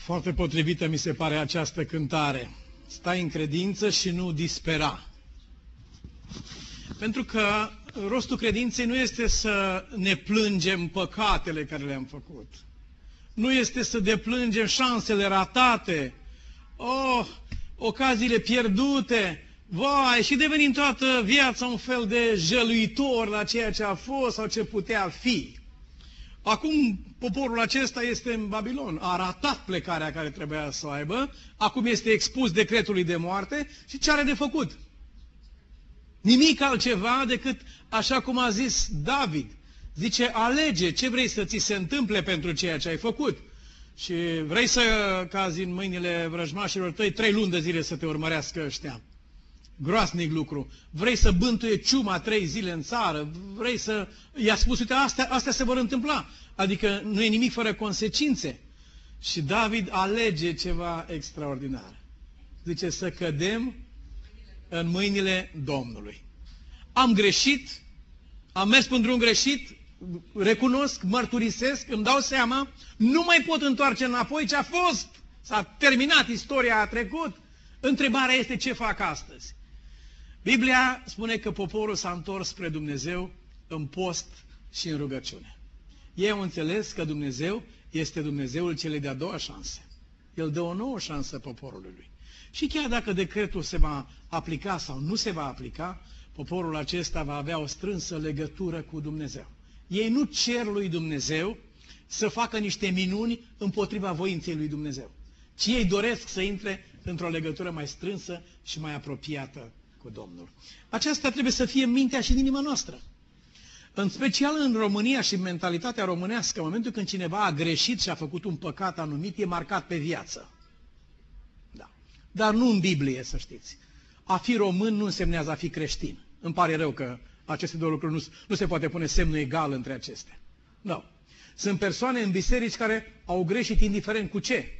Foarte potrivită mi se pare această cântare. Stai în credință și nu dispera. Pentru că rostul credinței nu este să ne plângem păcatele care le-am făcut. Nu este să deplângem șansele ratate, ocaziile pierdute. Vai, și devenim toată viața un fel de jăluitor la ceea ce a fost sau ce putea fi. Acum poporul acesta este în Babilon, a ratat plecarea care trebuia să o aibă, acum este expus decretului de moarte și ce are de făcut? Nimic altceva decât, așa cum a zis David, zice, alege ce vrei să ți se întâmple pentru ceea ce ai făcut. Și vrei să cazi în mâinile vrăjmașilor tăi 3 luni de zile să te urmărească ăștia. Groasnic lucru. Vrei să bântuie ciuma 3 zile în țară, vrei să... I-a spus, uite, astea se vor întâmpla. Adică nu e nimic fără consecințe. Și David alege ceva extraordinar. Zice, să cădem în mâinile Domnului. Am greșit, am mers pe un drum greșit, recunosc, mărturisesc, îmi dau seama, nu mai pot întoarce înapoi ce a fost. S-a terminat, istoria a trecut. Întrebarea este ce fac astăzi. Biblia spune că poporul s-a întors spre Dumnezeu în post și în rugăciune. Ei au înțeles că Dumnezeu este Dumnezeul celei de-a doua șanse. El dă o nouă șansă poporului lui. Și chiar dacă decretul se va aplica sau nu se va aplica, poporul acesta va avea o strânsă legătură cu Dumnezeu. Ei nu cer lui Dumnezeu să facă niște minuni împotriva voinței lui Dumnezeu, ci ei doresc să intre într-o legătură mai strânsă și mai apropiată cu Domnul. Aceasta trebuie să fie mintea și inima noastră. În special în România și în mentalitatea românească, în momentul când cineva a greșit și a făcut un păcat anumit, e marcat pe viață. Da. Dar nu în Biblie, să știți. A fi român nu însemnează a fi creștin. Îmi pare rău că aceste două lucruri nu se poate pune semnul egal între acestea. Nu. Sunt persoane în biserici care au greșit indiferent cu ce.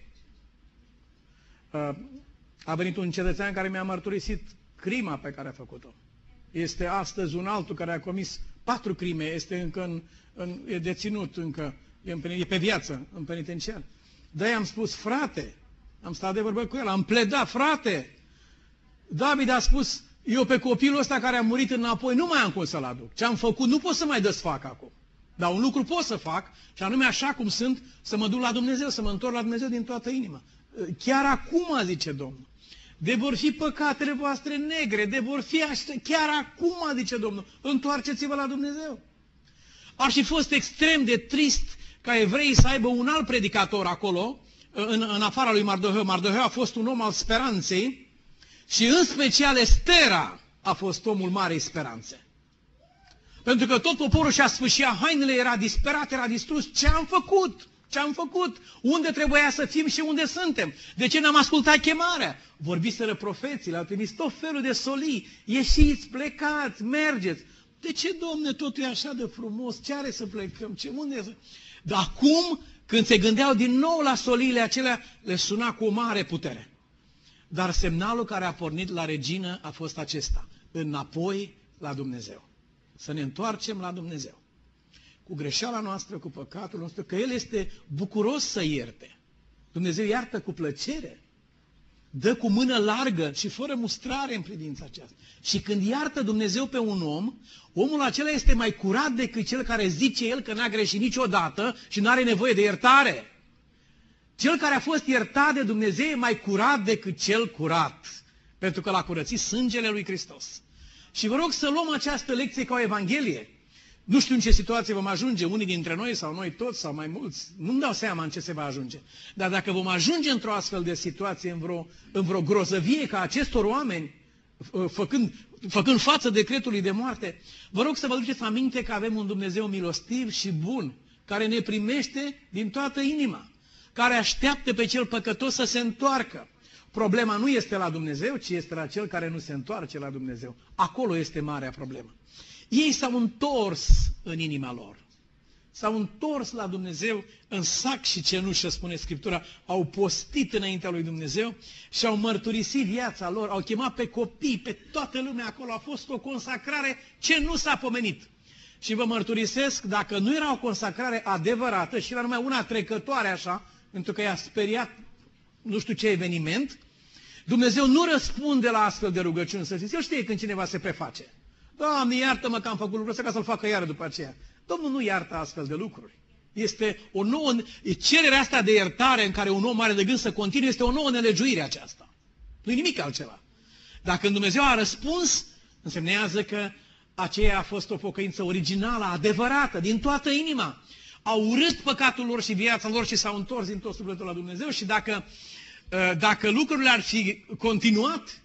A venit un cetățean care mi-a mărturisit crima pe care a făcut-o. Este astăzi un altul care a comis 4 crime, este încă e deținut, încă e pe viață, în penitenciar. Dar i-am spus, frate, am stat de vorbă cu el, am pledat, frate, David a spus, eu pe copilul ăsta care a murit înapoi nu mai am cum să-l aduc. Ce am făcut nu pot să mai desfac acum. Dar un lucru pot să fac, și anume așa cum sunt, să mă duc la Dumnezeu, să mă întorc la Dumnezeu din toată inima. Chiar acum, zice Domnul, de vor fi păcatele voastre negre, de vor fi așa, chiar acum, zice Domnul, întoarceți-vă la Dumnezeu. Ar fi fost extrem de trist ca evreii să aibă un alt predicator acolo, în afara lui Mardoheu. Mardoheu a fost un om al speranței și în special Estera a fost omul marei speranțe. Pentru că tot poporul și-a sfâșia hainele, era disperat, era distrus. Ce am făcut? Ce am făcut? Unde trebuia să fim și unde suntem? De ce n-am ascultat chemarea? Vorbiseră profeții, le-au trimis tot felul de solii. Ieșiți, plecați, mergeți. De ce, Domne, totul e așa de frumos? Ce are să plecăm? Ce unde să... Dar acum, când se gândeau din nou la soliile acelea, le suna cu o mare putere. Dar semnalul care a pornit la regină a fost acesta. Înapoi la Dumnezeu. Să ne întoarcem la Dumnezeu. Cu greșeala noastră, cu păcatul nostru, că El este bucuros să ierte. Dumnezeu iartă cu plăcere, dă cu mână largă și fără mustrare în privința aceasta. Și când iartă Dumnezeu pe un om, omul acela este mai curat decât cel care zice el că n-a greșit niciodată și n-are nevoie de iertare. Cel care a fost iertat de Dumnezeu e mai curat decât cel curat, pentru că l-a curățit sângele lui Hristos. Și vă rog să luăm această lecție ca o evanghelie. Nu știu în ce situație vom ajunge, unii dintre noi sau noi toți sau mai mulți, nu-mi dau seama în ce se va ajunge. Dar dacă vom ajunge într-o astfel de situație, în vreo grozăvie ca acestor oameni, făcând față decretului de moarte, vă rog să vă duceți aminte că avem un Dumnezeu milostiv și bun, care ne primește din toată inima, care așteaptă pe cel păcătos să se întoarcă. Problema nu este la Dumnezeu, ci este la cel care nu se întoarce la Dumnezeu. Acolo este marea problemă. Ei s-au întors în inima lor. S-au întors la Dumnezeu în sac și cenușă, spune Scriptura. Au postit înaintea lui Dumnezeu și au mărturisit viața lor. Au chemat pe copii, pe toată lumea acolo. A fost o consacrare ce nu s-a pomenit. Și vă mărturisesc, dacă nu era o consacrare adevărată și era numai una trecătoare așa, pentru că i-a speriat nu știu ce eveniment, Dumnezeu nu răspunde la astfel de rugăciuni, să știți. El știe când cineva se preface. Doamne, iartă-mă că am făcut lucrul ăsta, ca să-l facă iară după aceea. Domnul nu iartă astfel de lucruri. Este o nouă, cererea asta de iertare în care un om are de gând să continue, este o nouă nelegiuire aceasta. Nu-i nimic altceva. Dacă Dumnezeu a răspuns, însemnează că aceea a fost o pocăință originală, adevărată, din toată inima. Au urât păcatul lor și viața lor și s-au întors din tot sufletul la Dumnezeu și dacă lucrurile ar fi continuat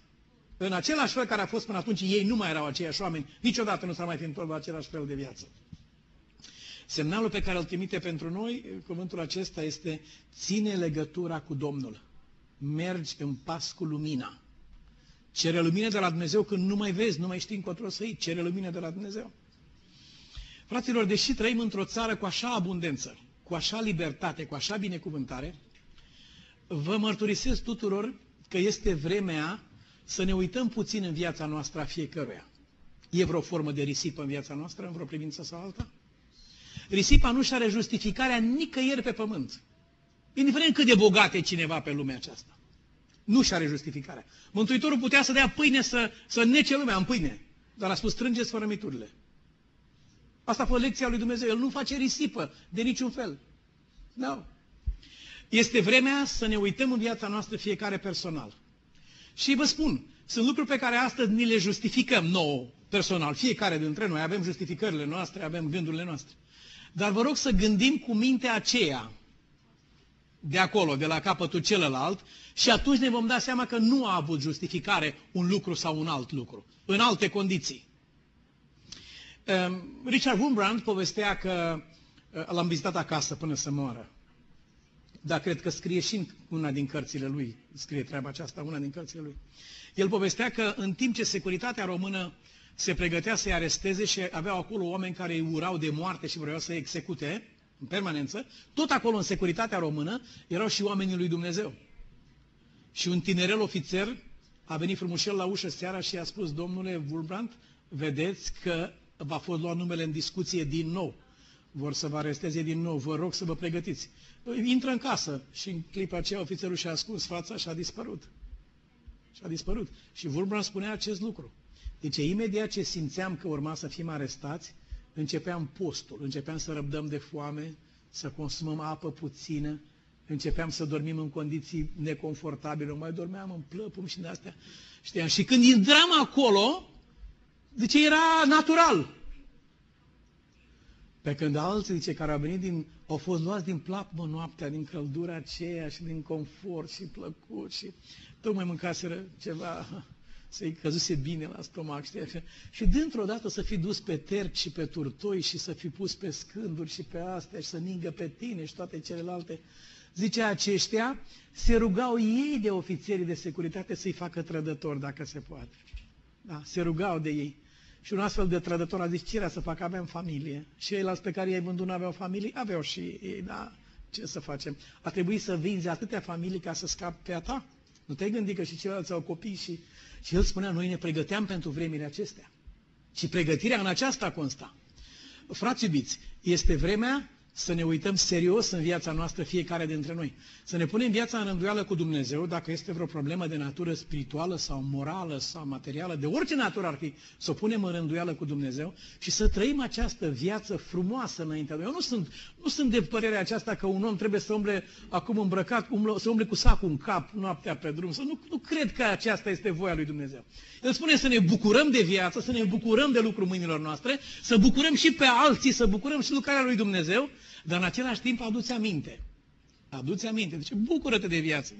în același fel care a fost până atunci, ei nu mai erau aceiași oameni, niciodată nu s-ar mai fi întors la același fel de viață. Semnalul pe care îl trimite pentru noi, cuvântul acesta este: ține legătura cu Domnul, mergi în pas cu lumina. Cere lumină de la Dumnezeu când nu mai vezi, nu mai știi încotro să iei, cere lumină de la Dumnezeu. Fraților, deși trăim într-o țară cu așa abundență, cu așa libertate, cu așa binecuvântare, vă mărturisesc tuturor că este vremea să ne uităm puțin în viața noastră a fiecăruia. E vreo formă de risipă în viața noastră, în vreo privință sau alta? Risipa nu și are justificarea nicăieri pe pământ. Indiferent cât de bogat e cineva pe lumea aceasta. Nu și are justificarea. Mântuitorul putea să dea pâine, să nece lumea în pâine. Dar a spus: strângeți fărămiturile. Asta a fost lecția lui Dumnezeu. El nu face risipă de niciun fel. Nu. Este vremea să ne uităm în viața noastră fiecare personal. Și vă spun, sunt lucruri pe care astăzi ni le justificăm nouă, personal. Fiecare dintre noi avem justificările noastre, avem gândurile noastre. Dar vă rog să gândim cu mintea aceea de acolo, de la capătul celălalt, și atunci ne vom da seama că nu a avut justificare un lucru sau un alt lucru, în alte condiții. Richard Wurmbrand povestea că l-am vizitat acasă până să moară. Dar cred că scrie și în una din cărțile lui, scrie treaba aceasta, una din cărțile lui. El povestea că în timp ce securitatea română se pregătea să-i aresteze și aveau acolo oameni care îi urau de moarte și vreau să-i execute în permanență, tot acolo în securitatea română erau și oamenii lui Dumnezeu. Și un tinerel ofițer a venit frumușel la ușă seara și i-a spus: domnule Wurmbrand, vedeți că v-a fost luat numele în discuție din nou. Vor să vă aresteze din nou, vă rog să vă pregătiți. Intră în casă și în clipa aceea ofițerul și-a ascuns fața și a dispărut. Și-a dispărut. Și Wurmbrand spunea acest lucru. Deci, imediat ce simțeam că urma să fim arestați, începeam postul, începeam să răbdăm de foame, să consumăm apă puțină, începeam să dormim în condiții neconfortabile, nu mai dormeam în plăpum și de astea. Știam. Și când intram acolo, deci era natural. Pe când alții, zice, care au venit au fost luați din plapmă noaptea, din căldura aceea și din confort și plăcut și tocmai mâncaseră ceva, să-i căzuse bine la stomac, știi? Și dintr-o dată să fi dus pe terci și pe turtoi și să fi pus pe scânduri și pe astea și să ningă pe tine și toate celelalte. Zice, aceștia se rugau ei de ofițerii de securitate să-i facă trădători dacă se poate. Da, se rugau de ei. Și un astfel de trădător a zis: ce era să fac, aveam familie. Și ei pe care i-ai vândut aveau familie? Aveau și ei, da, ce să facem? A trebuit să vinzi atâtea familii ca să scapi pe a ta? Nu te-ai gândit că și ceilalți au copii și... Și el spunea: noi ne pregăteam pentru vremile acestea. Și pregătirea în aceasta consta. Frați iubiți, este vremea să ne uităm serios în viața noastră fiecare dintre noi. Să ne punem viața în rânduială cu Dumnezeu, dacă este vreo problemă de natură spirituală sau morală sau materială, de orice natură ar fi, să o punem în rânduială cu Dumnezeu și să trăim această viață frumoasă înaintea Lui. Eu nu sunt de părerea aceasta că un om trebuie să umble acum îmbrăcat, să umble cu sacul în cap noaptea pe drum. Nu cred că aceasta este voia lui Dumnezeu. El spune să ne bucurăm de viață, să ne bucurăm de lucrul mâinilor noastre, să bucurăm și pe alții, să bucurăm și lucrarea lui Dumnezeu. Dar în același timp aduți aminte. Aduți aminte. Deci bucură-te de viață.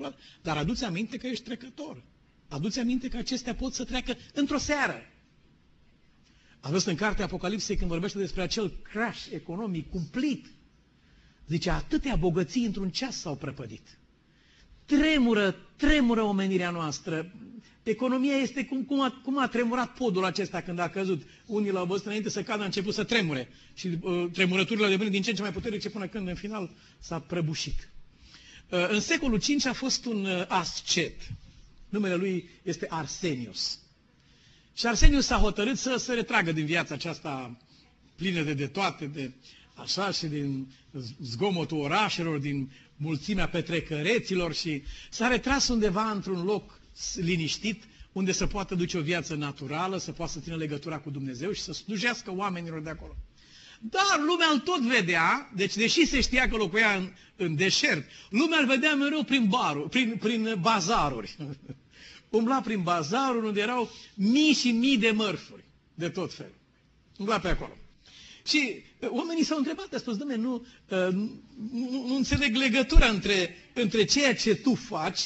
Dar aduți aminte că ești trecător. Aduți aminte că acestea pot să treacă într-o seară. Am văzut în cartea Apocalipsei când vorbește despre acel crash economic cumplit. Zice, atâtea bogății într-un ceas s-au prăpădit. Tremură omenirea noastră. Economia este cum a tremurat podul acesta când a căzut. Unii l-au văzut înainte să cadă, a început să tremure. Și tremurăturile au devenit din ce în ce mai puternice până când în final s-a prăbușit. În secolul V a fost un ascet. Numele lui este Arsenius. Și Arsenius s-a hotărât să se retragă din viața aceasta plină de toate, de așa, și din zgomotul orașelor, din mulțimea petrecăreților și s-a retras undeva într-un loc liniștit, unde să poată duce o viață naturală, să poată să țină legătura cu Dumnezeu și să slujească oamenilor de acolo. Dar lumea îl tot vedea, deci deși se știa că locuia în deșert, lumea îl vedea mereu prin bazaruri. Umbla prin bazaruri unde erau mii și mii de mărfuri, de tot felul. Umbla pe acolo. Și oamenii s-au întrebat, a spus, Doamne, nu înțeleg legătura între ceea ce tu faci,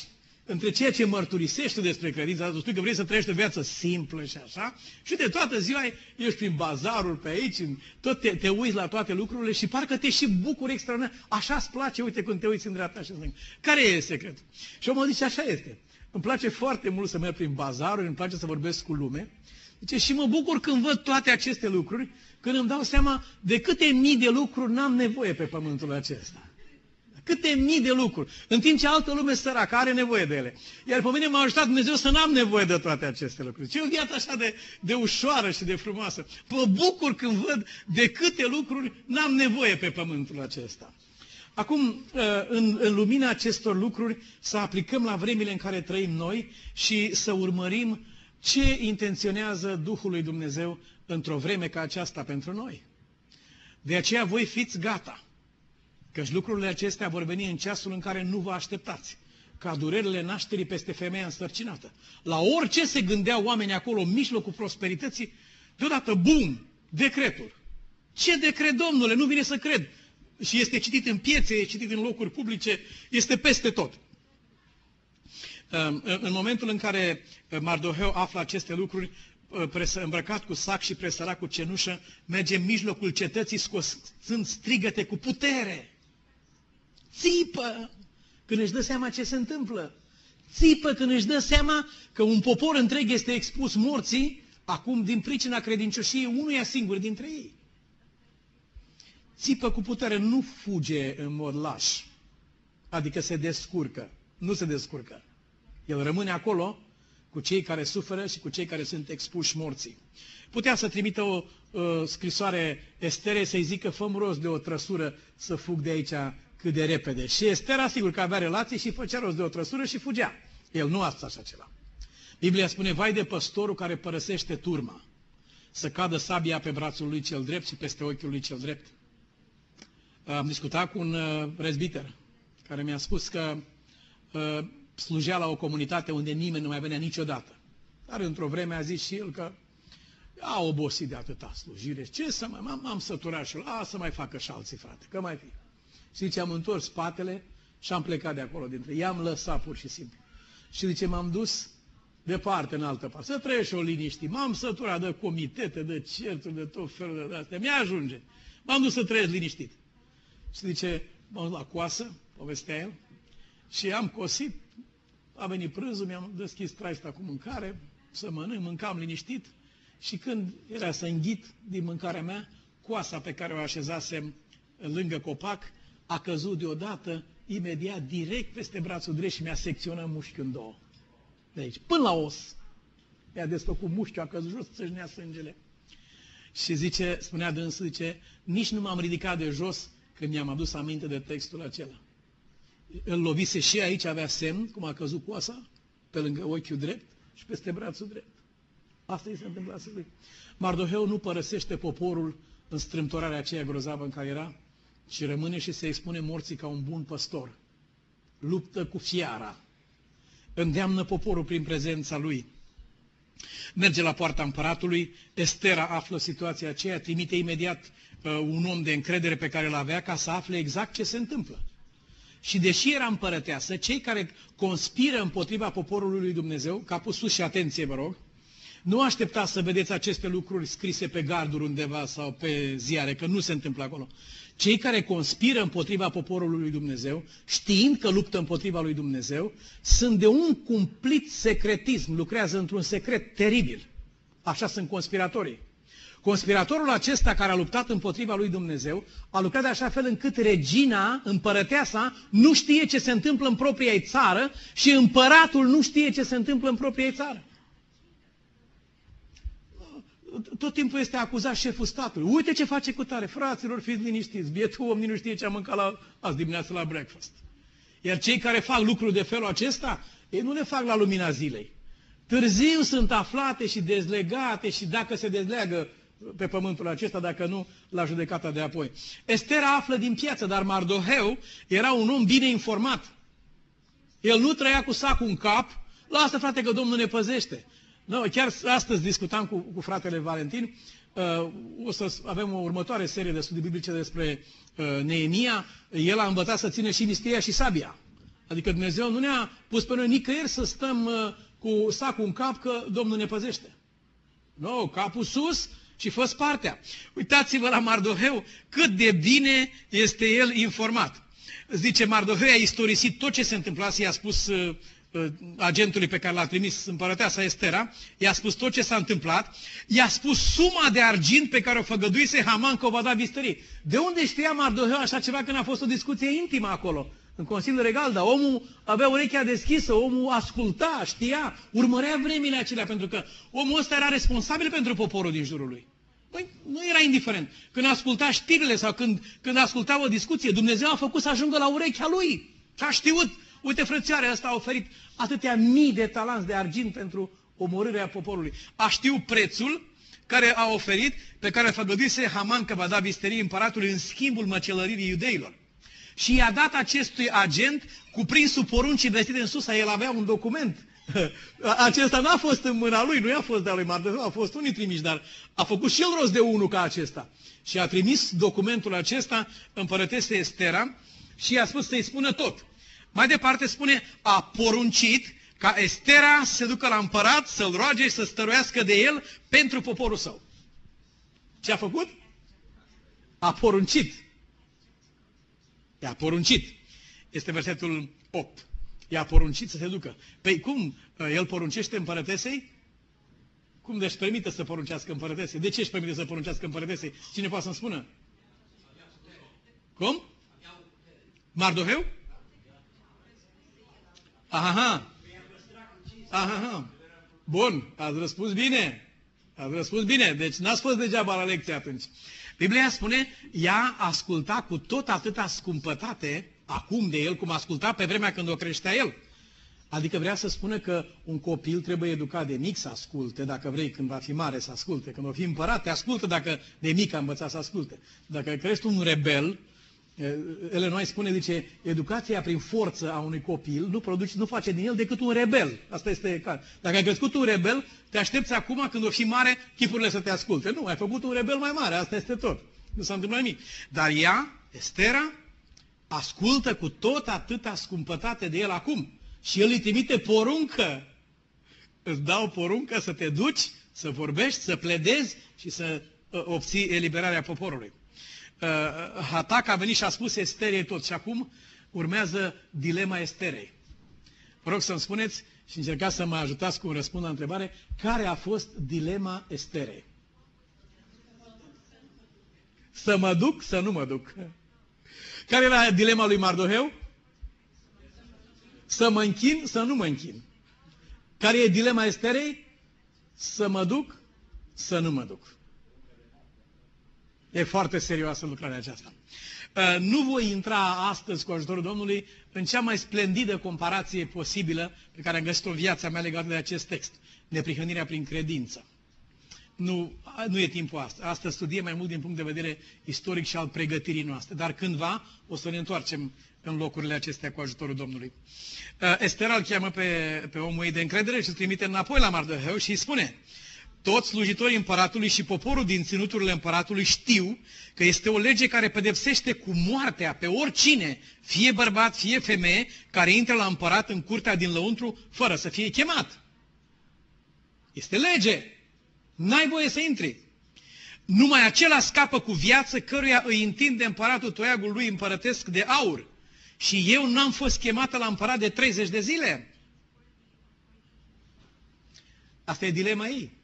între ceea ce mărturisești tu despre credința, tu spui că vrei să trăiești o viață simplă și așa, și de toată ziua ești prin bazarul pe aici, tot te uiți la toate lucrurile și parcă te și bucuri extraordinar. Așa îți place, uite, când te uiți în dreapta și în stânga. Care e secretul? Și omul zice, așa este. Îmi place foarte mult să merg prin bazarul, îmi place să vorbesc cu lume. Zice, și mă bucur când văd toate aceste lucruri, când îmi dau seama de câte mii de lucruri n-am nevoie pe pământul acesta. Câte mii de lucruri, în timp ce altă lume săracă are nevoie de ele. Iar pe mine m-a ajutat Dumnezeu să n-am nevoie de toate aceste lucruri. Ce o viață așa de ușoară și de frumoasă. Mă bucur când văd de câte lucruri n-am nevoie pe pământul acesta. Acum, în lumina acestor lucruri, să aplicăm la vremile în care trăim noi și să urmărim ce intenționează Duhul lui Dumnezeu într-o vreme ca aceasta pentru noi. De aceea voi fiți gata. Căci lucrurile acestea vor veni în ceasul în care nu vă așteptați, ca durerile nașterii peste femeia însărcinată. La orice se gândeau oamenii acolo, în mijlocul prosperității, deodată, bum, decretul. Ce decret, Domnule? Nu vine să cred. Și este citit în piețe, este citit în locuri publice, este peste tot. În momentul în care Mardoheu află aceste lucruri, îmbrăcat cu sac și presărat cu cenușă, merge în mijlocul cetății scosând strigăte cu putere. Țipă când își dă seama ce se întâmplă. Țipă când își dă seama că un popor întreg este expus morții, acum din pricina credincioșiei unuia singur dintre ei. Țipă cu putere, nu fuge în mod laș, adică se descurcă, nu se descurcă. El rămâne acolo cu cei care suferă și cu cei care sunt expuși morții. Putea să trimită o scrisoare Esterei să-i zică, fă-mi rost de o trăsură să fug de aici cât de repede. Și Estera, sigur că avea relații și făcea rost de o trăsură și fugea. El nu asta așa ceva. Biblia spune, vai de păstorul care părăsește turma, să cadă sabia pe brațul lui cel drept și peste ochiul lui cel drept. Am discutat cu un prezbiter care mi-a spus că slujea la o comunitate unde nimeni nu mai venea niciodată. Dar într-o vreme a zis și el că a obosit de atâta slujire. Ce să mai, m-am săturat și el, să mai facă și alții, frate, că mai fi. Și ce am întors spatele și am plecat de acolo dintre ei. I-am lăsat pur și simplu. Și zice, m-am dus departe, în altă parte. Să trăiești o liniște. M-am săturat de comitete, de certuri, de tot felul de astea. Mi-ajunge. M-am dus să trăiesc liniștit. Și zice, m-am dus la coasă, povestea el, și am cosit. A venit prânzul, mi-am deschis traista cu mâncare, să mănânc, mâncam liniștit și când era să înghit din mâncarea mea, coasa pe care o așezasem lângă copac a căzut deodată, imediat, direct peste brațul drept și mi-a secționat mușchiul în două. De aici, până la os. Mi-a desfăcut mușchiul, a căzut jos, să-și nea sângele. Și zice, spunea dânsul, zice, nici nu m-am ridicat de jos când mi-am adus aminte de textul acela. Îl lovise și aici, avea semn, cum a căzut coasa, pe lângă ochiul drept și peste brațul drept. Asta i se întâmplă să zic. Mardoheu nu părăsește poporul în strâmtorarea aceea grozavă în care era, ci rămâne și se expune morții ca un bun păstor. Luptă cu fiara. Îndeamnă poporul prin prezența lui. Merge la poarta împăratului, Estera află situația aceea, trimite imediat un om de încredere pe care îl avea ca să afle exact ce se întâmplă. Și deși era împărăteasă, cei care conspiră împotriva poporului lui Dumnezeu, capul sus și atenție, vă rog, nu așteptați să vedeți aceste lucruri scrise pe garduri undeva sau pe ziare, că nu se întâmplă acolo. Cei care conspiră împotriva poporului lui Dumnezeu, știind că luptă împotriva lui Dumnezeu, sunt de un cumplit secretism, lucrează într-un secret teribil. Așa sunt conspiratorii. Conspiratorul acesta care a luptat împotriva lui Dumnezeu a lucrat de așa fel încât regina, împărăteasa, nu știe ce se întâmplă în propria ei țară și împăratul nu știe ce se întâmplă în propria ei țară. Tot timpul este acuzat șeful statului. Uite ce face cutare, fraților, fiți liniștiți, bietul om nu știe ce a mâncat azi dimineață la breakfast. Iar cei care fac lucruri de felul acesta, ei nu le fac la lumina zilei. Târziu sunt aflate și dezlegate și dacă se dezleagă pe pământul acesta, dacă nu, la judecata de apoi. Estera află din piață, dar Mardoheu era un om bine informat. El nu trăia cu sacul în cap, lasă frate că Domnul ne păzește. No, chiar astăzi discutam cu fratele Valentin, o să avem o următoare serie de studii biblice despre Neemia. El a învățat să ține și misteia și sabia. Adică Dumnezeu nu ne-a pus pe noi nicăieri să stăm cu sacul în cap că Domnul ne păzește. No, capul sus și fă partea. Uitați-vă la Mardoheu cât de bine este el informat. Zice, Mardoheu a istorisit tot ce se întâmplase, i-a spus agentului pe care l-a trimis împărăteasa Estera, i-a spus tot ce s-a întâmplat, i-a spus suma de argint pe care o făgăduise Haman că o va da vistării. De unde știa Mardoheu așa ceva când a fost o discuție intimă acolo, în Consiliul Regal? Dar omul avea urechea deschisă, omul asculta, știa, urmărea vremile acelea, pentru că omul ăsta era responsabil pentru poporul din jurul lui. Păi nu era indiferent. Când asculta știrile sau când asculta o discuție, Dumnezeu a făcut să ajungă la urechea lui. Și a știut. Uite, frățioare, ăsta a oferit atâtea mii de talanți de argint pentru omorârea poporului. A știut prețul care a oferit, pe care făgăduise Haman că va da visterii împăratului în schimbul măcelăririi iudeilor. Și i-a dat acestui agent cuprinsul poruncii vestite în sus. El avea un document. Acesta n-a fost în mâna lui, nu i-a fost de-a lui Mardoheu, a fost unii trimiși, dar a făcut și el rost de unul ca acesta. Și a trimis documentul acesta împărătesei Estera și i-a spus să-i spună tot. Mai departe spune, a poruncit ca Estera să se ducă la împărat, să-l roage și să stăruiască de el pentru poporul său. Ce a făcut? A poruncit. I-a poruncit. Este versetul 8. I-a poruncit să se ducă. Păi cum? El poruncește împărătesei? Cum deci permite să poruncească împărătesei? De ce își permite să poruncească împărătesei? Cine poate să-mi spună? Cum? Mardoheu? Aha. Aha. Bun, ați răspuns bine. Ați răspuns bine. Deci n-ați fost degeaba la lecție atunci. Biblia spune, ea asculta cu tot atâta scumpătate acum de el, cum asculta pe vremea când o creștea el. Adică vrea să spună că un copil trebuie educat de mic să asculte, dacă vrei când va fi mare să asculte, când va fi împărat, te ascultă dacă de mic a învățat să asculte. Dacă crești un rebel, Elenoai spune, zice, educația prin forță a unui copil nu face din el decât un rebel. Asta este clar. Dacă ai crescut un rebel, te aștepți acum când o fi mare chipurile să te asculte. Nu, ai făcut un rebel mai mare, asta este tot. Nu s-a întâmplat nimic. Dar ea, Estera, ascultă cu tot atâta scumpătate de el acum. Și el îi trimite poruncă. Îți dau poruncă să te duci, să vorbești, să pledezi și să obții eliberarea poporului. Hatac a venit și a spus Esterei tot. Și acum urmează dilema Esterei. Vă rog să-mi spuneți și încercați să mă ajutați cu un răspuns la întrebare. Care a fost dilema Esterei? Să mă duc, să nu mă duc. Care era dilema lui Mardoheu? Să mă închin, să nu mă închin. Care e dilema Esterei? Să mă duc, să nu mă duc. E foarte serioasă lucrarea aceasta. Nu voi intra astăzi, cu ajutorul Domnului, în cea mai splendidă comparație posibilă pe care am găsit-o în viața mea legată de acest text. Neprihănirea prin credință. Nu e timpul asta. Astăzi studiem mai mult din punct de vedere istoric și al pregătirii noastre. Dar cândva o să ne întoarcem în locurile acestea cu ajutorul Domnului. Estera îl cheamă pe omul ei de încredere și îl trimite înapoi la Mardoheu și îi spune: toți slujitorii împăratului și poporul din ținuturile împăratului știu că este o lege care pedepsește cu moartea pe oricine, fie bărbat, fie femeie, care intră la împărat în curtea din lăuntru fără să fie chemat. Este lege. N-ai voie să intri. Numai acela scapă cu viață căruia îi întinde împăratul toiagul lui împărătesc de aur. Și eu n-am fost chemată la împărat de 30 de zile. Asta e dilema ei.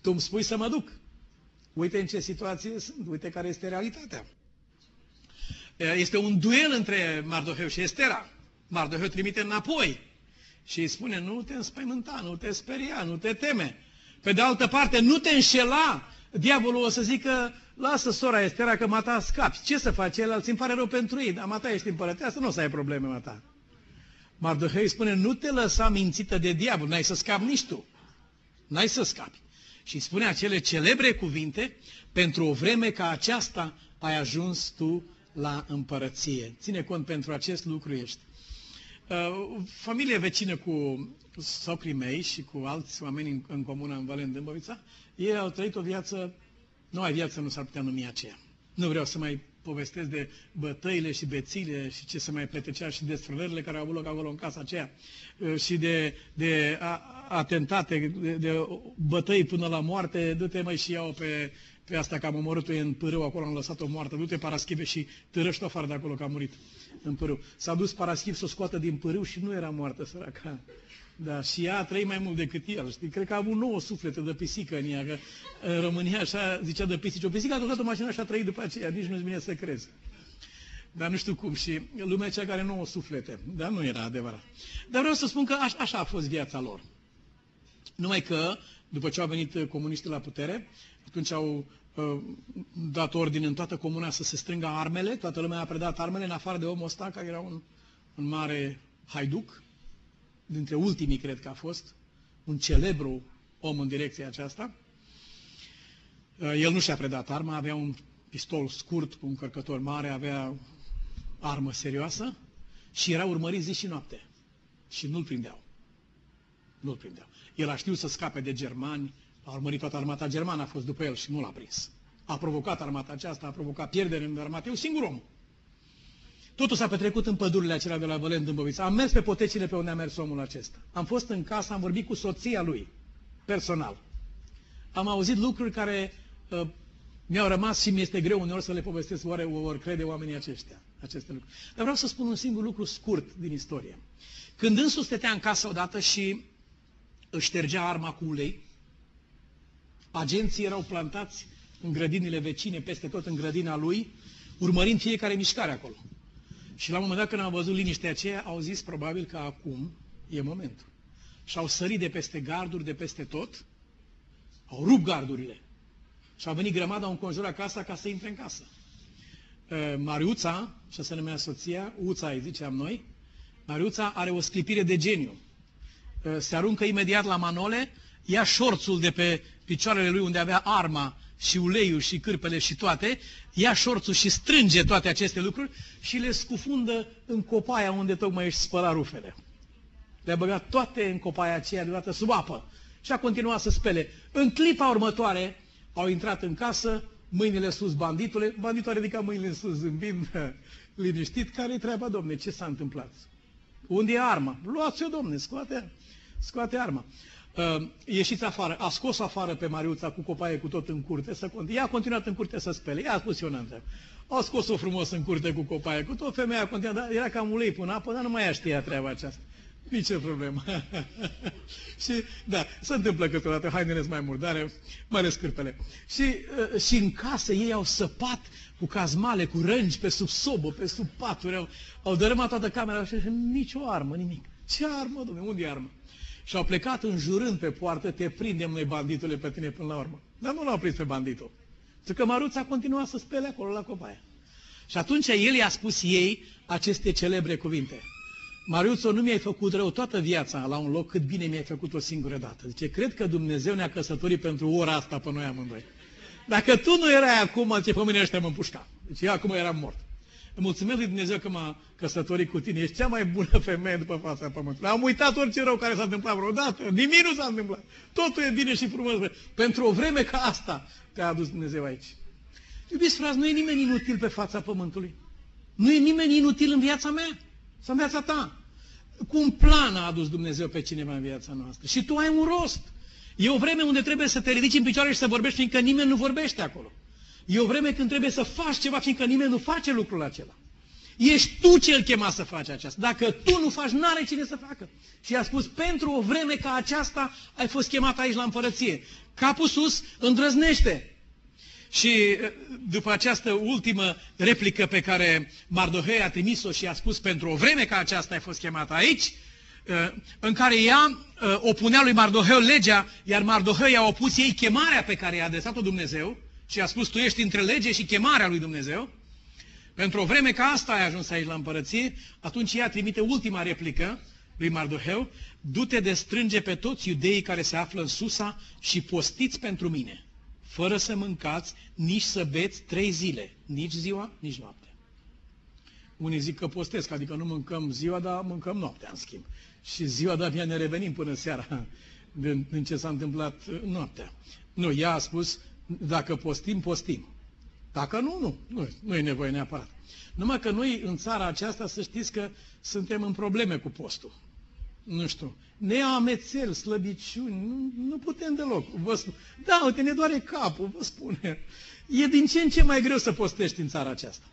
Tu îmi spui să mă duc. Uite în ce situație sunt, uite care este realitatea. Este un duel între Mardoheu și Estera. Mardoheu trimite înapoi și îi spune, nu te înspăimânta, nu te speria, nu te teme. Pe de altă parte, nu te înșela. Diavolul o să zică, lasă sora Estera că mata scapi. Ce să faci? El îți pare rău pentru ei, dar mata ești împărăteasă, nu o să ai probleme mata. Mardohei spune, nu te lăsa mințită de diavol, n-ai să scapi nici tu. N-ai să scapi. Și spune acele celebre cuvinte, pentru o vreme ca aceasta ai ajuns tu la împărăție. Ține cont, pentru acest lucru ești. Familie vecină cu socrii mei și cu alți oameni în comuna în Valen Dâmbovița, ei au trăit o viață, noua viață nu s-ar putea numi aceea. Nu vreau să mai povestesc de bătăile și bețile și ce se mai petrecea și desfrânările care au avut loc acolo în casa aceea și de atentate, de bătăi până la moarte, du-te mai și iau pe asta că am omorât-o în pârâu, acolo am lăsat-o moartă, du-te Paraschive și târăște-o afară de acolo că a murit în pârâu. S-a dus Paraschiv să o scoată din pârâu și nu era moartă, săraca. Da, și ea a trăit mai mult decât el, știi? Cred că a avut 9 suflete de pisică în ea, că în România așa zicea de pisică. O pisică a ducat o mașină și a trăit după aceea, nici nu-ți bine să crezi. Dar nu știu cum, și lumea aceea care are 9 suflete, dar nu era adevărat. Dar vreau să spun că așa a fost viața lor. Numai că, după ce au venit comuniștii la putere, atunci au dat ordine în toată comuna să se strângă armele, toată lumea a predat armele, în afară de omul ăsta, care era un mare haiduc, dintre ultimii, cred că a fost, un celebru om în direcția aceasta. El nu și-a predat arma, avea un pistol scurt cu un încărcător mare, avea armă serioasă și era urmărit zi și noapte. Și nu-l prindeau. Nu-l prindeau. El a știut să scape de germani, a urmărit toată armata germană, a fost după el și nu l-a prins. A provocat armata aceasta, a provocat pierdere în armată, eu singur om. Totul s-a petrecut în pădurile acelea de la Valen Dâmbovița. Am mers pe potecile pe unde a mers omul acesta. Am fost în casă, am vorbit cu soția lui, personal. Am auzit lucruri care mi-au rămas și mi-este greu uneori să le povestesc, oare vor crede oamenii aceștia, aceste lucruri. Dar vreau să spun un singur lucru scurt din istorie. Când însuși stătea în casă odată și își ștergea arma cu ulei, agenții erau plantați în grădinile vecine, peste tot în grădina lui, urmărind fiecare mișcare acolo. Și la un moment dat, când am văzut liniștea aceea, au zis probabil că acum e momentul. Și au sărit de peste garduri, de peste tot, au rupt gardurile. Și a venit grămada, au înconjurat casa ca să intre în casă. Mariuța, și se numea soția, Uța îi ziceam noi, Mariuța are o sclipire de geniu. Se aruncă imediat la manole, ia șorțul de pe picioarele lui unde avea arma, și uleiul și cârpele și toate, ia șorțul și strânge toate aceste lucruri și le scufundă în copaia unde tocmai își spăla rufele. Le-a băgat toate în copaia aceea deodată sub apă și a continuat să spele. În clipa următoare au intrat în casă, mâinile sus banditule, banditul a ridicat mâinile în sus zâmbind liniștit, care-i treaba, domne, ce s-a întâmplat? Unde e arma? Luați-o, domne, scoate arma. Ieșiți afară, a scos afară pe Mariuța cu copaie cu tot în curte, ea a continuat în curte să spele, ea a spus eu n-am treabă. A scos-o frumos în curte cu copaie cu tot, femeia continuat, dar era cam ulei până apă, dar nu mai știa treaba aceasta. Nici o problemă. Și da, se întâmplă câteodată, hainele-s mai murdare, mai ales cârpele. Și în casă ei au săpat cu cazmale, cu rângi, pe sub sobă, pe sub paturi, au dărâmat toată camera și nicio armă, nimic. Ce armă, dom'le, unde e armă? Și au plecat înjurând pe poartă, te prindem noi, banditule, pe tine până la urmă. Dar nu l-au prins pe banditul. Pentru că Mariuța continua să spele acolo la copaia. Și atunci el i-a spus ei aceste celebre cuvinte. Mariuțo, nu mi-ai făcut rău toată viața la un loc, cât bine mi-ai făcut o singură dată. Zice, cred că Dumnezeu ne-a căsătorit pentru ora asta pe noi amândoi. Dacă tu nu erai acum, zice, pe mine ăștia mă împușca. Deci eu acum eram mort. Îmi mulțumesc lui Dumnezeu că m-a căsătorit cu tine. Ești cea mai bună femeie după fața pământului. Am uitat orice rău care s-a întâmplat vreodată. Nimic nu s-a întâmplat. Totul e bine și frumos. Pentru o vreme ca asta te-a adus Dumnezeu aici. Iubiți frați, nu e nimeni inutil pe fața pământului. Nu e nimeni inutil în viața mea sau în viața ta. Cu un plan a adus Dumnezeu pe cineva în viața noastră. Și tu ai un rost. E o vreme unde trebuie să te ridici în picioare și să vorbești, fiindcă nimeni nu vorbește acolo. E o vreme când trebuie să faci ceva, fiindcă nimeni nu face lucrul acela. Ești tu cel chemat să faci aceasta. Dacă tu nu faci, n-are cine să facă. Și i-a spus, pentru o vreme ca aceasta ai fost chemat aici la împărăție. Capul sus, îndrăznește. Și după această ultimă replică pe care Mardohei a trimis-o și i-a spus, pentru o vreme ca aceasta ai fost chemat aici, în care ea opunea lui Mardoheu legea, iar Mardoheu i-a opus ei chemarea pe care i-a adresat-o Dumnezeu, și a spus, tu ești între lege și chemarea lui Dumnezeu, pentru o vreme ca asta ai ajuns aici la împărăție, atunci ea trimite ultima replică lui Mardoheu, du-te de strânge pe toți iudeii care se află în Susa și postiți pentru mine, fără să mâncați, nici să beți 3 zile, nici ziua, nici noaptea. Unii zic că postesc, adică nu mâncăm ziua, dar mâncăm noaptea, în schimb. Și ziua, dar abia ne revenim până seara din ce s-a întâmplat noaptea. Nu, ea a spus, dacă postim, postim. Dacă nu, nu e nevoie neapărat. Numai că noi în țara aceasta să știți că suntem în probleme cu postul. Nu știu, ne amețel, slăbiciuni, nu putem deloc. Vă spun. Da, uite, ne doare capul, vă spune. E din ce în ce mai greu să postești în țara aceasta.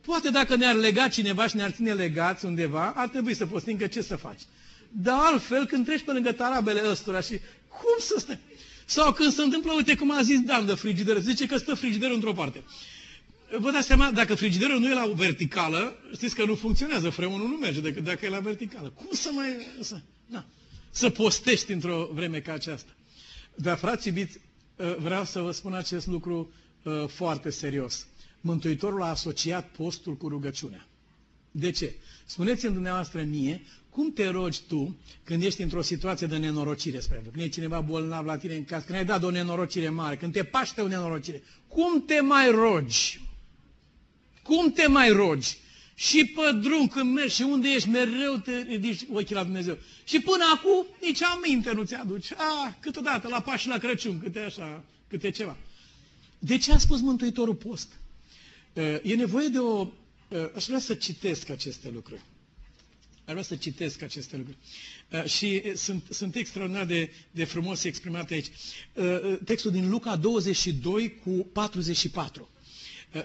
Poate dacă ne-ar lega cineva și ne-ar ține legați undeva, ar trebui să postim, că ce să faci? Dar altfel, când treci pe lângă tarabele ăstora și cum să stai? Sau când se întâmplă, uite cum a zis Dan de frigider, zice că stă frigiderul într-o parte. Vă dați seama, dacă frigiderul nu e la verticală, știți că nu funcționează, freonul nu merge decât dacă e la verticală. Cum să mai... să postești într-o vreme ca aceasta. Dar, frați iubiți, vreau să vă spun acest lucru foarte serios. Mântuitorul a asociat postul cu rugăciunea. De ce? Spuneți-mi dumneavoastră mie, cum te rogi tu când ești într-o situație de nenorocire, spre exemplu, când e cineva bolnav la tine în casă, când ai dat o nenorocire mare, când te paște o nenorocire, cum te mai rogi? Cum te mai rogi? Și pe drum când mergi și unde ești, mereu te ridici ochii la Dumnezeu. Și până acum nici aminte nu ți-aduci. Câteodată, la Paști și la Crăciun, câte ceva. De ce a spus Mântuitorul post? E nevoie de o... Aș vrea să citesc aceste lucruri. Și sunt extraordinar de frumos exprimate aici. Textul din Luca 22 cu 44.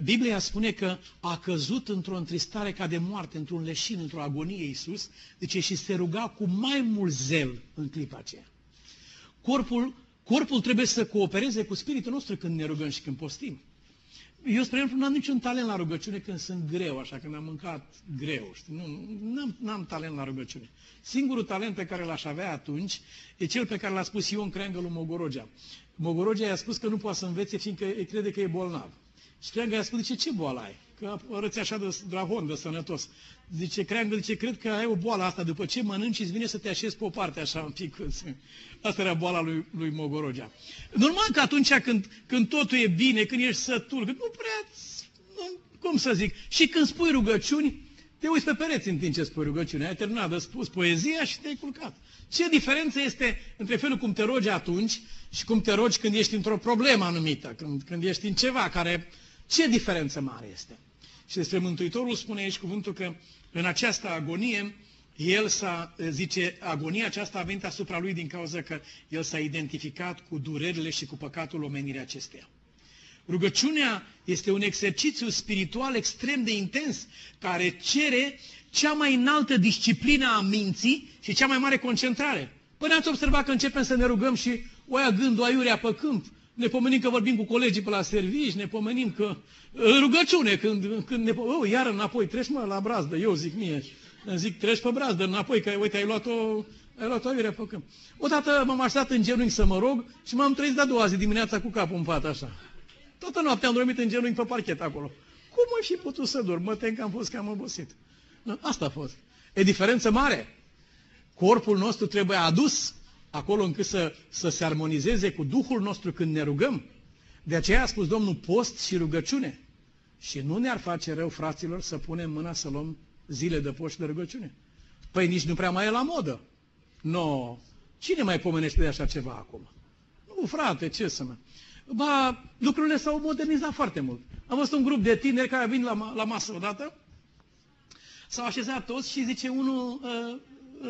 Biblia spune că a căzut într-o întristare ca de moarte, într-un leșin, într-o agonie Iisus, zice, și se ruga cu mai mult zel în clipa aceea. Corpul trebuie să coopereze cu spiritul nostru când ne rugăm și când postim. Eu, spre exemplu, n-am niciun talent la rugăciune când sunt greu, așa, când am mâncat greu, știi? N-am talent la rugăciune. Singurul talent pe care l-aș avea atunci e cel pe care l-a spus Ion Creangă lui Mogorogea. Mogorogea i-a spus că nu poate să învețe, fiindcă crede că e bolnav. Și Creangă i-a spus, zice, ce boală ai? Că arăți așa de drahon, de sănătos. Zice, Creangă, zice, cred că ai o boală asta, după ce mănânci îți vine să te așezi pe o parte, așa, un pic. Asta era boala lui Mogorogea. Normal că atunci când totul e bine, când ești sătul, când nu prea, cum să zic, și când spui rugăciuni, te uiți pe pereți în timp ce spui rugăciune. Ai terminat de spus poezia și te-ai culcat. Ce diferență este între felul cum te rogi atunci și cum te rogi când ești într-o problemă anumită, când ești în ceva care... Ce diferență mare este? Și despre Mântuitorul spune aici cuvântul că în această agonie, el zice, agonia aceasta a venit asupra lui din cauza că el s-a identificat cu durerile și cu păcatul omenirii acesteia. Rugăciunea este un exercițiu spiritual extrem de intens care cere cea mai înaltă disciplină a minții și cea mai mare concentrare. Până ați observat că începem să ne rugăm și oaia gândul aiurea pe câmp. Ne pomenim că vorbim cu colegii pe la servici, ne pomenim că rugăciune, când ne iar înapoi, treci mă la brazdă, eu zic mie, îmi zic treci pe brazdă înapoi, că uite, ai luat-o aiurea pe câmp. Odată m-am așezat în genunchi să mă rog și m-am trezit a doua zi dimineața cu capul în pat așa. Toată noaptea am dormit în genunchi pe parchet acolo. Cum aș fi putut să dorm? Mă tem că am fost cam obosit. Asta a fost. E diferență mare. Corpul nostru trebuie adus acolo încât să se armonizeze cu Duhul nostru când ne rugăm. De aceea a spus Domnul post și rugăciune. Și nu ne-ar face rău, fraților, să punem mâna să luăm zile de post și de rugăciune. Păi nici nu prea mai e la modă. No, cine mai pomenește de așa ceva acum? Nu, frate, ce să mă... Ba, lucrurile s-au modernizat foarte mult. Am văzut un grup de tineri care vin la masă odată, s-au așezat toți și zice unul,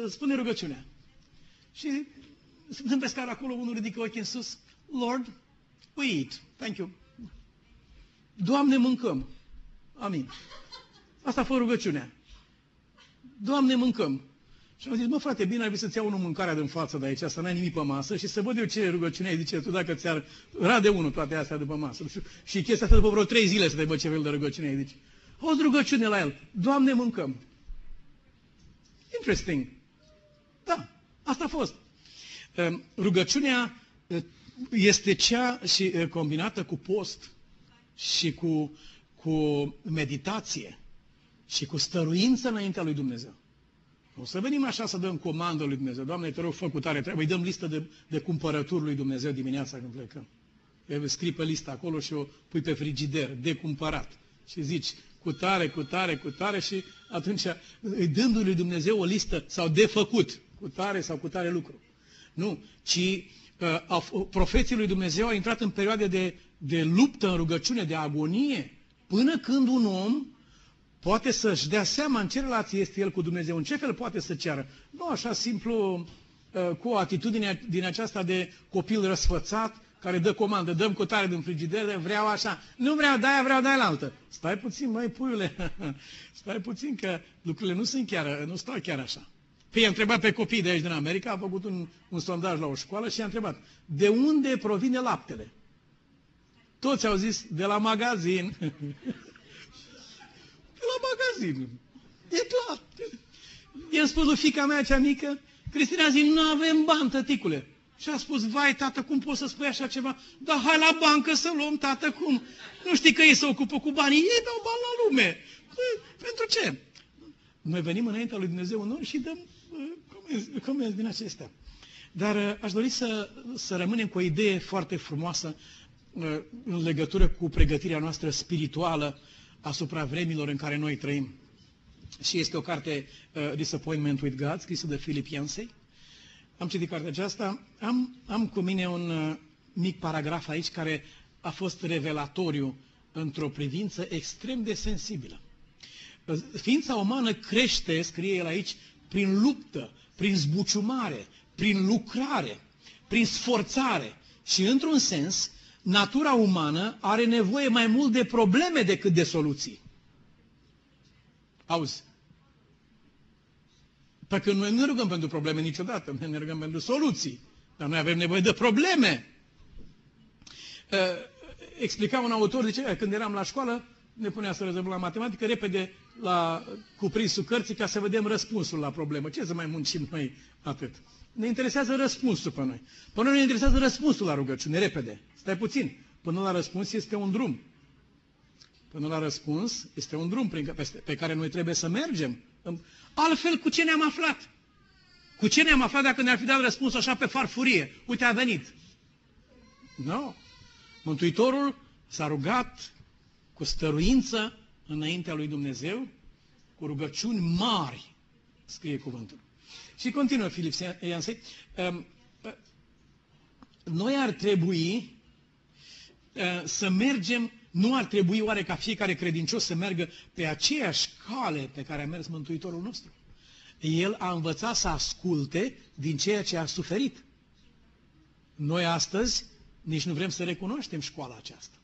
spune rugăciunea. Și suntem pe scară acolo, unul ridică ochii în sus. Lord, we eat. Thank you. Doamne, mâncăm. Amin. Asta a fost rugăciunea. Doamne, mâncăm. Și am zis, mă frate, bine ar fi să-ți iau unul mâncarea din față de aici, să n-ai nimic pe masă și să văd eu ce rugăciune ai, zice tu, dacă ți-ar rade unul toate astea după masă. Și chestia asta după vreo 3 zile să te văd ce fel de rugăciune ai, zice. Auzi rugăciune la el. Doamne, mâncăm. Interesting. Da, asta a fost. Rugăciunea este cea și combinată cu post și cu meditație și cu stăruință înaintea lui Dumnezeu. Nu să venim așa să dăm comandă lui Dumnezeu. Doamne, te rog, fă cu tare treabă. Îi dăm listă de cumpărături lui Dumnezeu dimineața când plecăm. Scrii pe lista acolo și o pui pe frigider, de cumpărat. Și zici, cu tare, cu tare, cu tare și atunci îi dându-i lui Dumnezeu o listă sau de făcut, cu tare sau cu tare lucru. Nu, ci profeții lui Dumnezeu au intrat în perioade de luptă, în rugăciune, de agonie, până când un om poate să-și dea seama în ce relație este el cu Dumnezeu, în ce fel poate să ceară. Nu așa simplu, cu o atitudine din aceasta de copil răsfățat, care dă comandă, dăm cu tare din frigider, vreau așa, nu vreau de aia, vreau de aia la altă. Stai puțin, măi, puiule, stai puțin că lucrurile nu stau chiar așa. Păi i-a întrebat pe copii de aici din America, a făcut un sondaj la o școală și i-a întrebat, de unde provine laptele? Toți au zis, de la magazin. De la magazin. E clar. I-am spus lui fiica mea cea mică, Cristina a zis, nu avem bani, tăticule. Și a spus, vai, tată, cum poți să spui așa ceva? Dar hai la bancă să luăm, tată, cum? Nu știi că ei se ocupă cu banii, ei dau bani la lume. Pentru ce? Noi venim înaintea lui Dumnezeu în ori și dăm comenzi din acestea. Dar aș dori să rămânem cu o idee foarte frumoasă în legătură cu pregătirea noastră spirituală asupra vremilor în care noi trăim. Și este o carte, Disappointment with God, scrisă de Philip Yancey. Am citit cartea aceasta, am cu mine un mic paragraf aici care a fost revelatoriu într-o privință extrem de sensibilă. Ființa umană crește, scrie el aici, prin luptă, prin zbuciumare, prin lucrare, prin sforțare și, într-un sens, natura umană are nevoie mai mult de probleme decât de soluții. Auzi? Pe când noi nu rugăm pentru probleme niciodată, noi ne rugăm pentru soluții. Dar noi avem nevoie de probleme. Explica un autor, zice, când eram la școală, ne punea să rezolvăm la matematică, repede la cuprinsul cărții, ca să vedem răspunsul la problemă. Ce să mai muncim noi atât? Ne interesează răspunsul pe noi. Pe noi ne interesează răspunsul la rugăciune, repede. Stai puțin. Până la răspuns este un drum. Până la răspuns este un drum pe care noi trebuie să mergem. Altfel, cu ce ne-am aflat? Cu ce ne-am aflat dacă ne-ar fi dat răspunsul așa pe farfurie? Uite, a venit. Nu. Mântuitorul s-a rugat cu stăruință înaintea lui Dumnezeu, cu rugăciuni mari, scrie cuvântul. Și continuă Philip Yancey. Noi ar trebui să mergem, nu ar trebui oare ca fiecare credincios să meargă pe aceeași cale pe care a mers Mântuitorul nostru? El a învățat să asculte din ceea ce a suferit. Noi astăzi nici nu vrem să recunoaștem școala aceasta.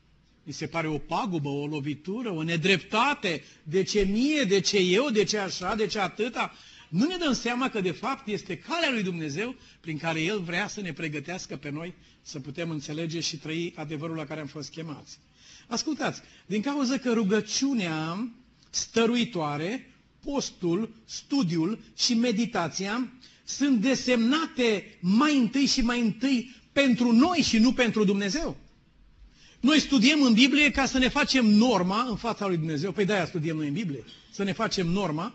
Mi se pare o pagubă, o lovitură, o nedreptate. De ce mie, de ce eu, de ce așa, de ce atâta? Nu ne dăm seama că de fapt este calea lui Dumnezeu prin care El vrea să ne pregătească pe noi să putem înțelege și trăi adevărul la care am fost chemați. Ascultați, din cauza că rugăciunea stăruitoare, postul, studiul și meditația sunt desemnate mai întâi și mai întâi pentru noi și nu pentru Dumnezeu. Noi studiem în Biblie ca să ne facem norma în fața lui Dumnezeu. Păi de-aia studiem noi în Biblie, să ne facem norma.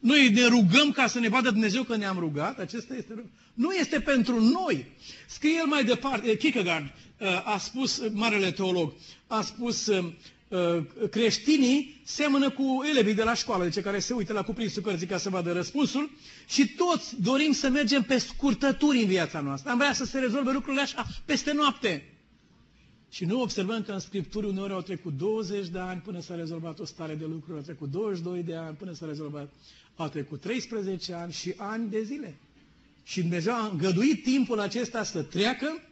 Noi ne rugăm ca să ne vadă Dumnezeu că ne-am rugat. Acesta este, nu este pentru noi. Scrie el mai departe, Kierkegaard a spus, marele teolog, a spus, creștinii seamănă cu elevii de la școală, deci care se uită la cuprinsul cărții ca să vadă răspunsul, și toți dorim să mergem pe scurtături în viața noastră. Am vrea să se rezolve lucrurile așa, peste noapte. Și noi observăm că în Scripturi uneori au trecut 20 de ani până s-a rezolvat o stare de lucruri, au trecut 22 de ani până s-a rezolvat, au trecut 13 ani și ani de zile. Și Dumnezeu a îngăduit timpul acesta să treacă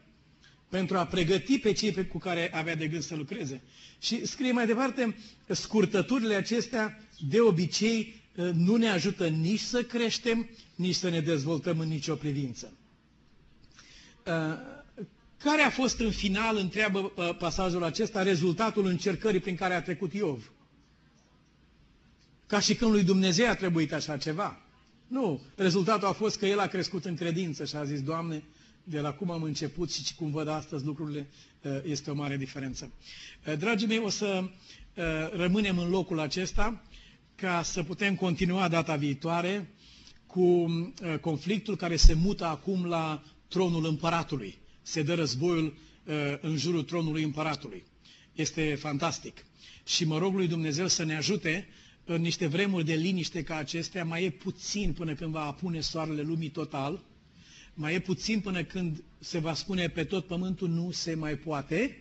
pentru a pregăti pe cei cu care avea de gând să lucreze. Și scrie mai departe, scurtăturile acestea de obicei nu ne ajută nici să creștem, nici să ne dezvoltăm în nicio privință. Care a fost în final, întreabă pasajul acesta, rezultatul încercării prin care a trecut Iov? Ca și când lui Dumnezeu a trebuit așa ceva. Nu, rezultatul a fost că el a crescut în credință și a zis, Doamne, de la cum am început și cum văd astăzi lucrurile, este o mare diferență. Dragii mei, o să rămânem în locul acesta ca să putem continua data viitoare cu conflictul care se mută acum la tronul împăratului. Se dă războiul în jurul tronului împăratului. Este fantastic. Și mă rog lui Dumnezeu să ne ajute în niște vremuri de liniște ca acestea. Mai e puțin până când va apune soarele lumii total. Mai e puțin până când se va spune pe tot pământul nu se mai poate.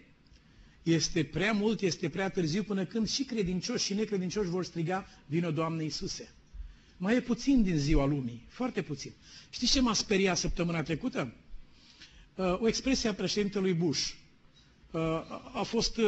Este prea mult, este prea târziu până când și credincioși și necredincioși vor striga vină Doamne Iisuse. Mai e puțin din ziua lumii, foarte puțin. Știți ce m-a speriat săptămâna trecută? O expresie a președintelui Bush. A fost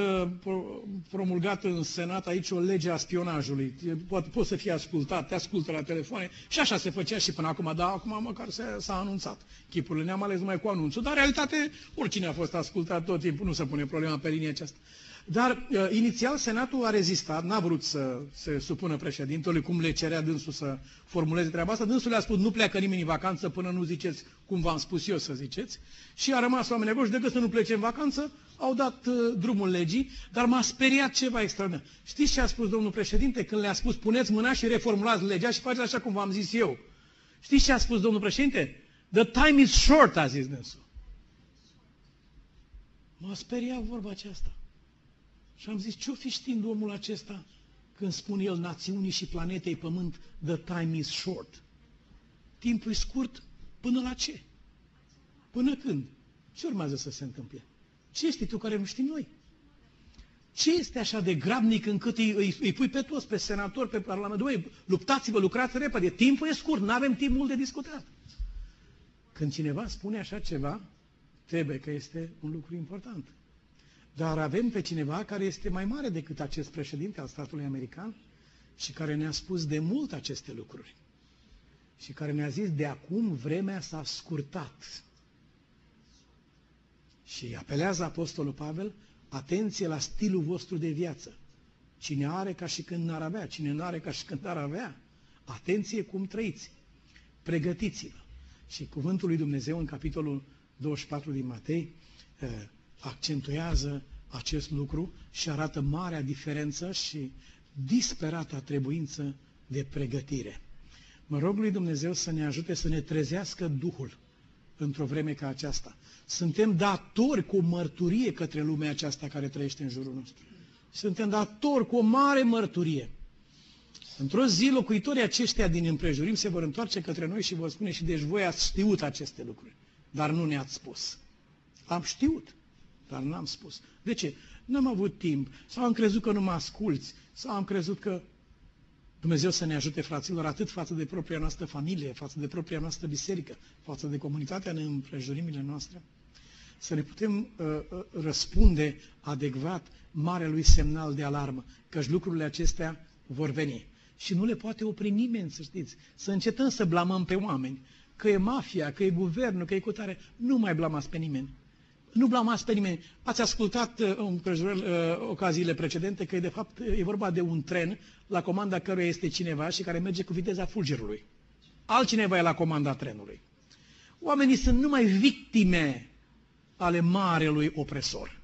promulgată în Senat aici o lege a spionajului. Poate să fie ascultat, te ascultă la telefoane și așa se făcea și până acum, dar acum măcar s-a anunțat. Chipurile ne-am ales numai cu anunțul, dar în realitate oricine a fost ascultat tot timpul, nu se pune problema pe linia aceasta. Dar inițial Senatul a rezistat, n-a vrut să se supună președintelui cum le cerea dânsul să formuleze treaba asta. Dânsul le-a spus nu pleacă nimeni în vacanță până nu ziceți cum v-am spus eu să ziceți. Și a rămas oamenii acolo și decât să nu plece în vacanță, au dat drumul legii, dar m-a speriat ceva extraordinar. Știți ce a spus domnul președinte când le-a spus puneți mâna și reformulați legea și faceți așa cum v-am zis eu? Știți ce a spus domnul președinte? The time is short, a zis dânsul. M-a speriat vorba aceasta. Și am zis, ce-o fi știind omul acesta când spune el națiunii și planetei pământ, the time is short? Timpul e scurt până la ce? Până când? Ce urmează să se întâmple? Ce este tu care nu știi noi? Ce este așa de grabnic încât îi pui pe toți, pe senatori, pe parlament? Doamne, luptați-vă, lucrați repede, timpul e scurt, nu avem timp mult de discutat. Când cineva spune așa ceva, trebuie că este un lucru important. Dar avem pe cineva care este mai mare decât acest președinte al statului american și care ne-a spus de mult aceste lucruri. Și care ne-a zis de acum vremea s-a scurtat. Și apelează Apostolul Pavel, atenție la stilul vostru de viață. Cine are ca și când n-ar avea, cine n-are ca și când ar avea. Atenție cum trăiți. Pregătiți-vă. Și cuvântul lui Dumnezeu în capitolul 24 din Matei accentuează acest lucru și arată marea diferență și disperata trebuință de pregătire. Mă rog lui Dumnezeu să ne ajute să ne trezească Duhul într-o vreme ca aceasta. Suntem datori cu o mărturie către lumea aceasta care trăiește în jurul nostru. Suntem datori cu o mare mărturie. Într-o zi, locuitorii aceștia din împrejurim se vor întoarce către noi și vor spune și deci voi ați știut aceste lucruri, dar nu ne-ați spus. Am știut, dar n-am spus. De ce? N-am avut timp, sau am crezut că nu mă asculți, sau am crezut că... Dumnezeu să ne ajute, fraților, atât față de propria noastră familie, față de propria noastră biserică, față de comunitatea în împrejurimile noastre, să ne putem răspunde adecvat marelui semnal de alarmă, căci lucrurile acestea vor veni. Și nu le poate opri nimeni, să știți. Să încetăm să blamăm pe oameni, că e mafia, că e guvernul, că e cutare. Nu mai blamați pe nimeni. Nu blamați pe nimeni. Ați ascultat în ocaziile precedente că, de fapt, e vorba de un tren la comanda căruia este cineva și care merge cu viteza fulgerului. Altcineva e la comanda trenului. Oamenii sunt numai victime ale marelui opresor.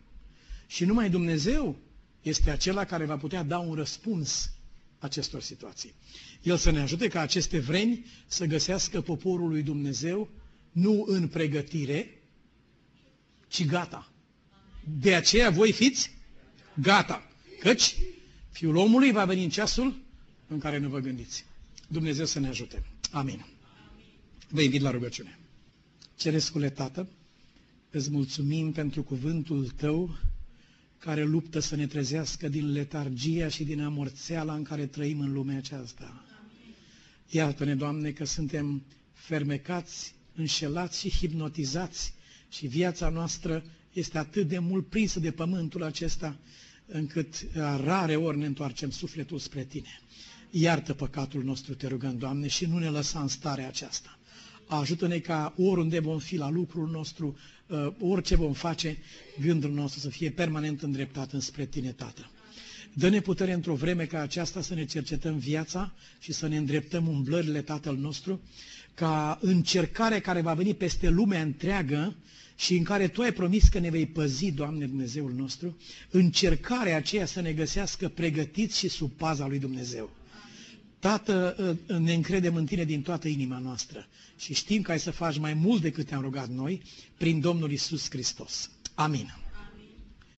Și numai Dumnezeu este acela care va putea da un răspuns acestor situații. El să ne ajute ca aceste vremi să găsească poporul lui Dumnezeu nu în pregătire, ci gata. De aceea voi fiți gata. Căci Fiul omului va veni în ceasul în care nu vă gândiți. Dumnezeu să ne ajute. Amin. Vă invit la rugăciune. Cerescule Tată, îți mulțumim pentru cuvântul Tău care luptă să ne trezească din letargia și din amorțeala în care trăim în lumea aceasta. Iartă-ne, Doamne, că suntem fermecați, înșelați și hipnotizați și viața noastră este atât de mult prinsă de pământul acesta, încât rare ori ne întoarcem sufletul spre Tine. Iartă păcatul nostru, Te rugăm, Doamne, și nu ne lăsa în starea aceasta. Ajută-ne ca oriunde vom fi la lucrul nostru, orice vom face, gândul nostru să fie permanent îndreptat înspre Tine, Tată. Dă-ne putere într-o vreme ca aceasta să ne cercetăm viața și să ne îndreptăm umblările Tatăl nostru, ca încercarea care va veni peste lumea întreagă și în care Tu ai promis că ne vei păzi, Doamne Dumnezeul nostru, încercarea aceea să ne găsească pregătiți și sub paza lui Dumnezeu. Tată, ne încredem în Tine din toată inima noastră și știm că ai să faci mai mult decât te-am rugat noi prin Domnul Isus Hristos. Amin.